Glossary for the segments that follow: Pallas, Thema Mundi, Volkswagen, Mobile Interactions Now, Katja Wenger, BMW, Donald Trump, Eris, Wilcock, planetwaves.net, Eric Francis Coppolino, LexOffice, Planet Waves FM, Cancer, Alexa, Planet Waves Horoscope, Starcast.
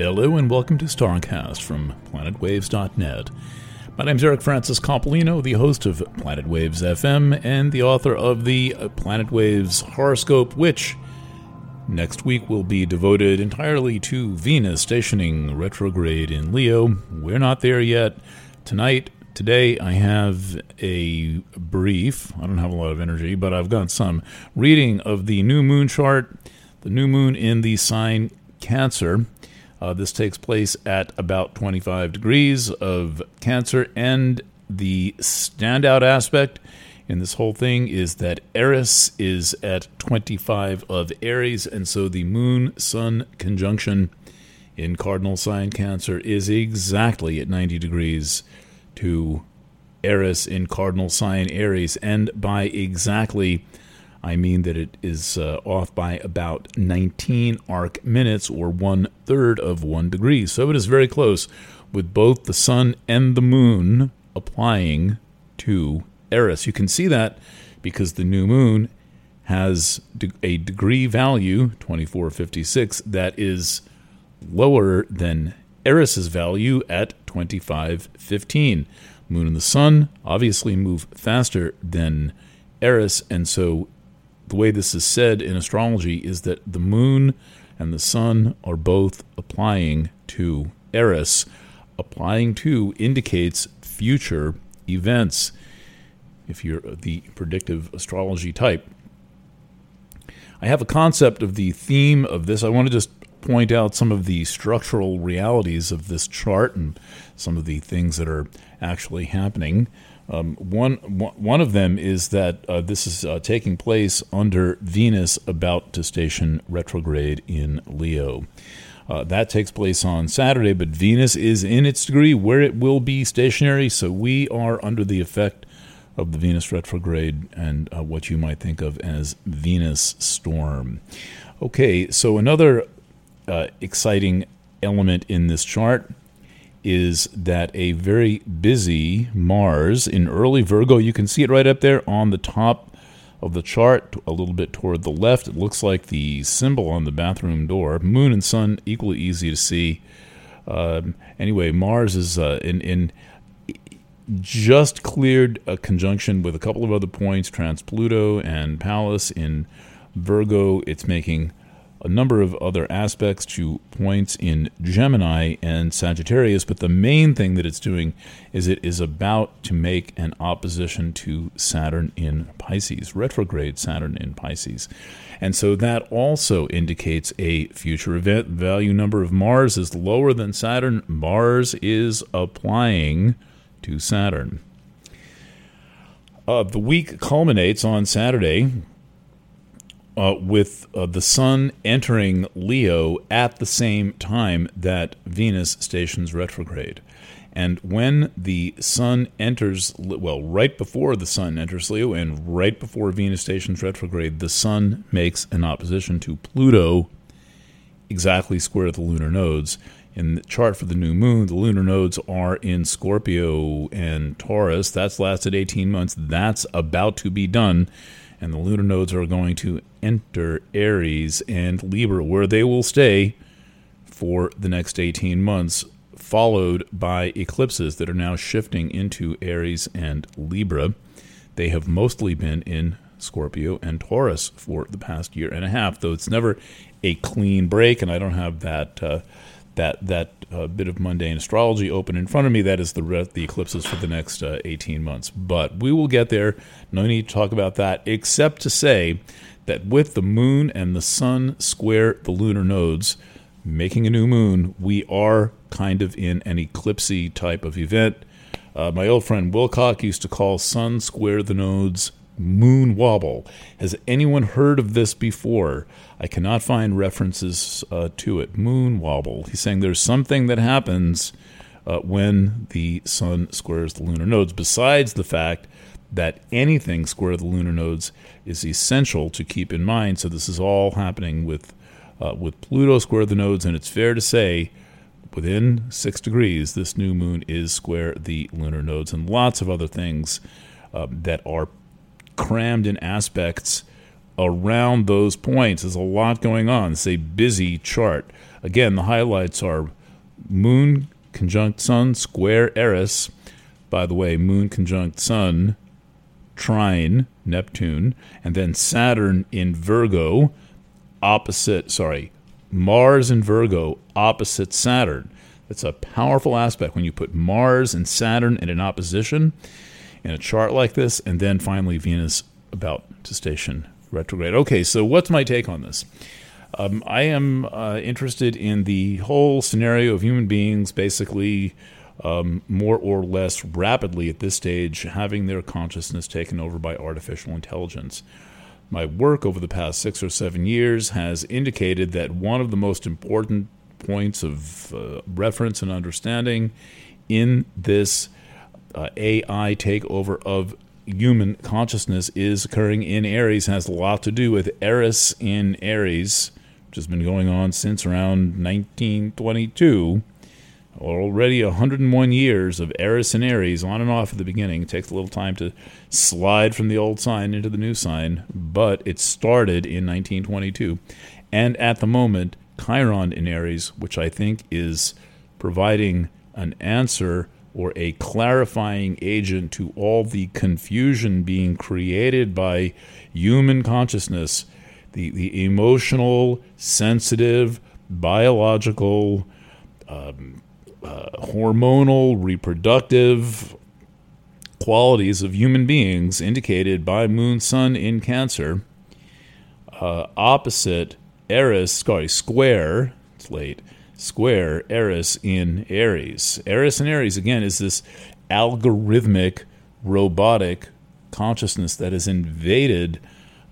Hello and welcome to Starcast from planetwaves.net. My name's Eric Francis Coppolino, the host of Planet Waves FM and the author of the Planet Waves Horoscope, which next week will be devoted entirely to Venus stationing retrograde in Leo. We're not there yet. Today I have a brief, I don't have a lot of energy, but I've got some reading of the new moon chart, the new moon in the sign Cancer. This takes place at about 25 degrees of Cancer, and the standout aspect in this whole thing is that Eris is at 25 of Aries, and so the Moon-Sun conjunction in cardinal sign Cancer is exactly at 90 degrees to Eris in cardinal sign Aries, and by exactly I mean that it is off by about 19 arc minutes, or 1/3 of 1 degree. So it is very close, with both the sun and the moon applying to Eris. You can see that because the new moon has a degree value, 2456, that is lower than Eris's value at 2515. Moon and the sun obviously move faster than Eris, and so the way this is said in astrology is that the moon and the sun are both applying to Eris. Applying to indicates future events, if you're the predictive astrology type. I have a concept of the theme of this. I want to just point out some of the structural realities of this chart and some of the things that are actually happening. One of them is that this is taking place under Venus about to station retrograde in Leo. That takes place on Saturday, but Venus is in its degree where it will be stationary, so we are under the effect of the Venus retrograde and what you might think of as Venus storm. Okay, so another exciting element in this chart is that a very busy Mars in early Virgo, you can see it right up there on the top of the chart, a little bit toward the left. It looks like the symbol on the bathroom door. Moon and sun, equally easy to see. Anyway, Mars is in just cleared a conjunction with a couple of other points, Trans-Pluto and Pallas in Virgo. It's making a number of other aspects to points in Gemini and Sagittarius, but the main thing that it's doing is it is about to make an opposition to Saturn in Pisces, retrograde Saturn in Pisces. And so that also indicates a future event. Value number of Mars is lower than Saturn. Mars is applying to Saturn. The week culminates on Saturday with the sun entering Leo at the same time that Venus stations retrograde. And when the sun enters, well, right before the sun enters Leo and right before Venus stations retrograde, the sun makes an opposition to Pluto exactly square to the lunar nodes. In the chart for the new moon, the lunar nodes are in Scorpio and Taurus. That's lasted 18 months. That's about to be done. And the lunar nodes are going to enter Aries and Libra, where they will stay for the next 18 months, followed by eclipses that are now shifting into Aries and Libra. They have mostly been in Scorpio and Taurus for the past year and a half, though it's never a clean break, and I don't have that bit of mundane astrology open in front of me. That is the eclipses for the next 18 months. But we will get there. No need to talk about that, except to say that with the moon and the sun square the lunar nodes, making a new moon, we are kind of in an eclipsy type of event. My old friend Wilcock used to call sun square the nodes moon wobble. Has anyone heard of this before? I cannot find references to it. Moon wobble. He's saying there's something that happens when the sun squares the lunar nodes, besides the fact that anything square the lunar nodes is essential to keep in mind. So this is all happening with Pluto square the nodes, and it's fair to say within 6 degrees this new moon is square the lunar nodes, and lots of other things that are crammed in aspects around those points. There's a lot going on. It's a busy chart. Again, the highlights are Moon conjunct Sun, square Eris. By the way, Moon conjunct Sun, trine Neptune, and then Saturn in Virgo, Mars in Virgo, opposite Saturn. That's a powerful aspect when you put Mars and Saturn in an opposition in a chart like this, and then finally Venus about to station retrograde. Okay, so what's my take on this? I am interested in the whole scenario of human beings basically more or less rapidly at this stage having their consciousness taken over by artificial intelligence. My work over the past 6 or 7 years has indicated that one of the most important points of reference and understanding in this AI takeover of human consciousness is occurring in Aries, has a lot to do with Eris in Aries, which has been going on since around 1922. Already 101 years of Eris and Aries on and off at the beginning. It takes a little time to slide from the old sign into the new sign, but it started in 1922. And at the moment, Chiron in Aries, which I think is providing an answer or a clarifying agent to all the confusion being created by human consciousness, the emotional, sensitive, biological, hormonal, reproductive qualities of human beings indicated by Moon Sun in Cancer, opposite Eris, square Eris in Aries. Eris in Aries, again, is this algorithmic, robotic consciousness that has invaded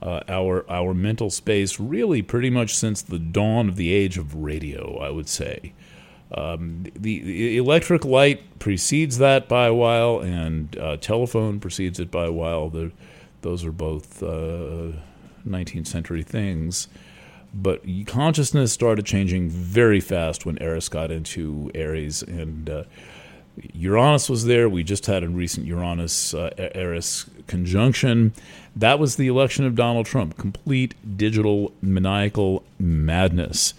our mental space really pretty much since the dawn of the age of radio, I would say. The electric light precedes that by a while, and telephone precedes it by a while. Those are both 19th century things. But consciousness started changing very fast when Eris got into Aries, and Uranus was there. We just had a recent Uranus-Eris conjunction. That was the election of Donald Trump, complete digital maniacal madness.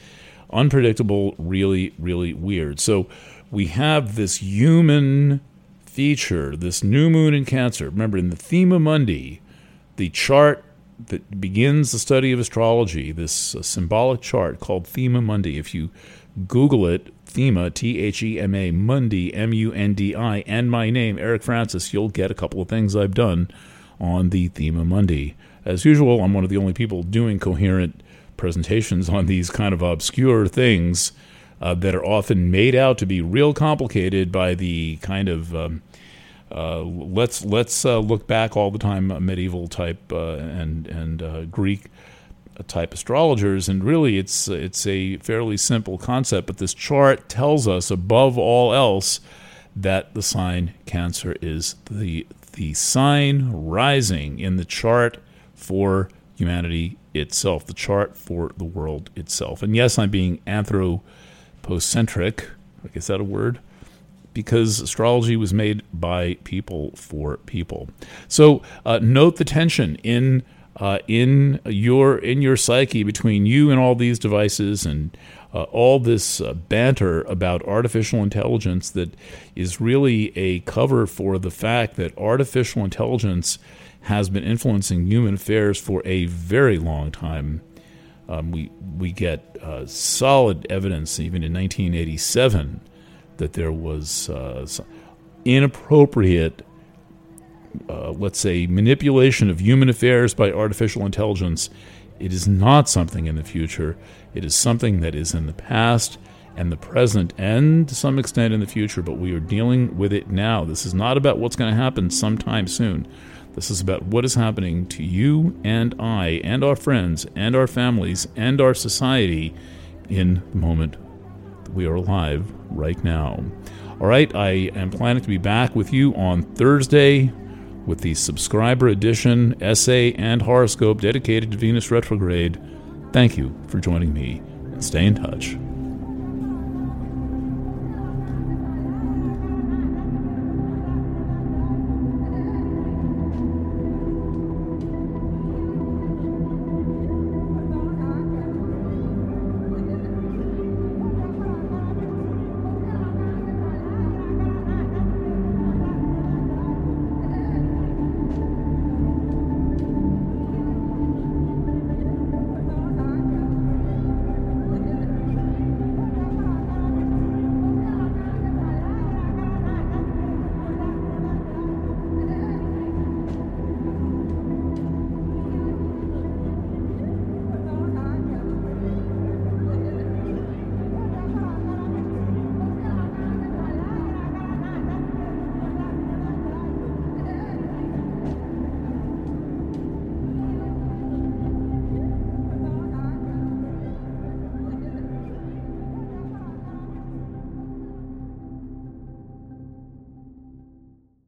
Unpredictable, really, really weird. So we have this human feature, this new moon in Cancer. Remember, in the Thema Mundi, the chart that begins the study of astrology, this symbolic chart called Thema Mundi. If you Google it, Thema, T-H-E-M-A, Mundi, M-U-N-D-I, and my name, Eric Francis, you'll get a couple of things I've done on the Thema Mundi. As usual, I'm one of the only people doing coherent presentations on these kind of obscure things that are often made out to be real complicated by the kind of let's look back all the time medieval type and Greek type astrologers, and really it's a fairly simple concept. But this chart tells us above all else that the sign Cancer is the sign rising in the chart for humanity itself, the chart for the world itself. And yes, I'm being anthropocentric, like, is that a word? Because astrology was made by people for people. So note the tension in your psyche between you and all these devices and all this banter about artificial intelligence that is really a cover for the fact that artificial intelligence has been influencing human affairs for a very long time. We get solid evidence, even in 1987, that there was inappropriate, let's say, manipulation of human affairs by artificial intelligence. It is not something in the future. It is something that is in the past and the present and to some extent in the future, but we are dealing with it now. This is not about what's going to happen sometime soon. This is about what is happening to you and I and our friends and our families and our society in the moment that we are alive right now. All right, I am planning to be back with you on Thursday with the subscriber edition essay and horoscope dedicated to Venus retrograde. Thank you for joining me, and stay in touch.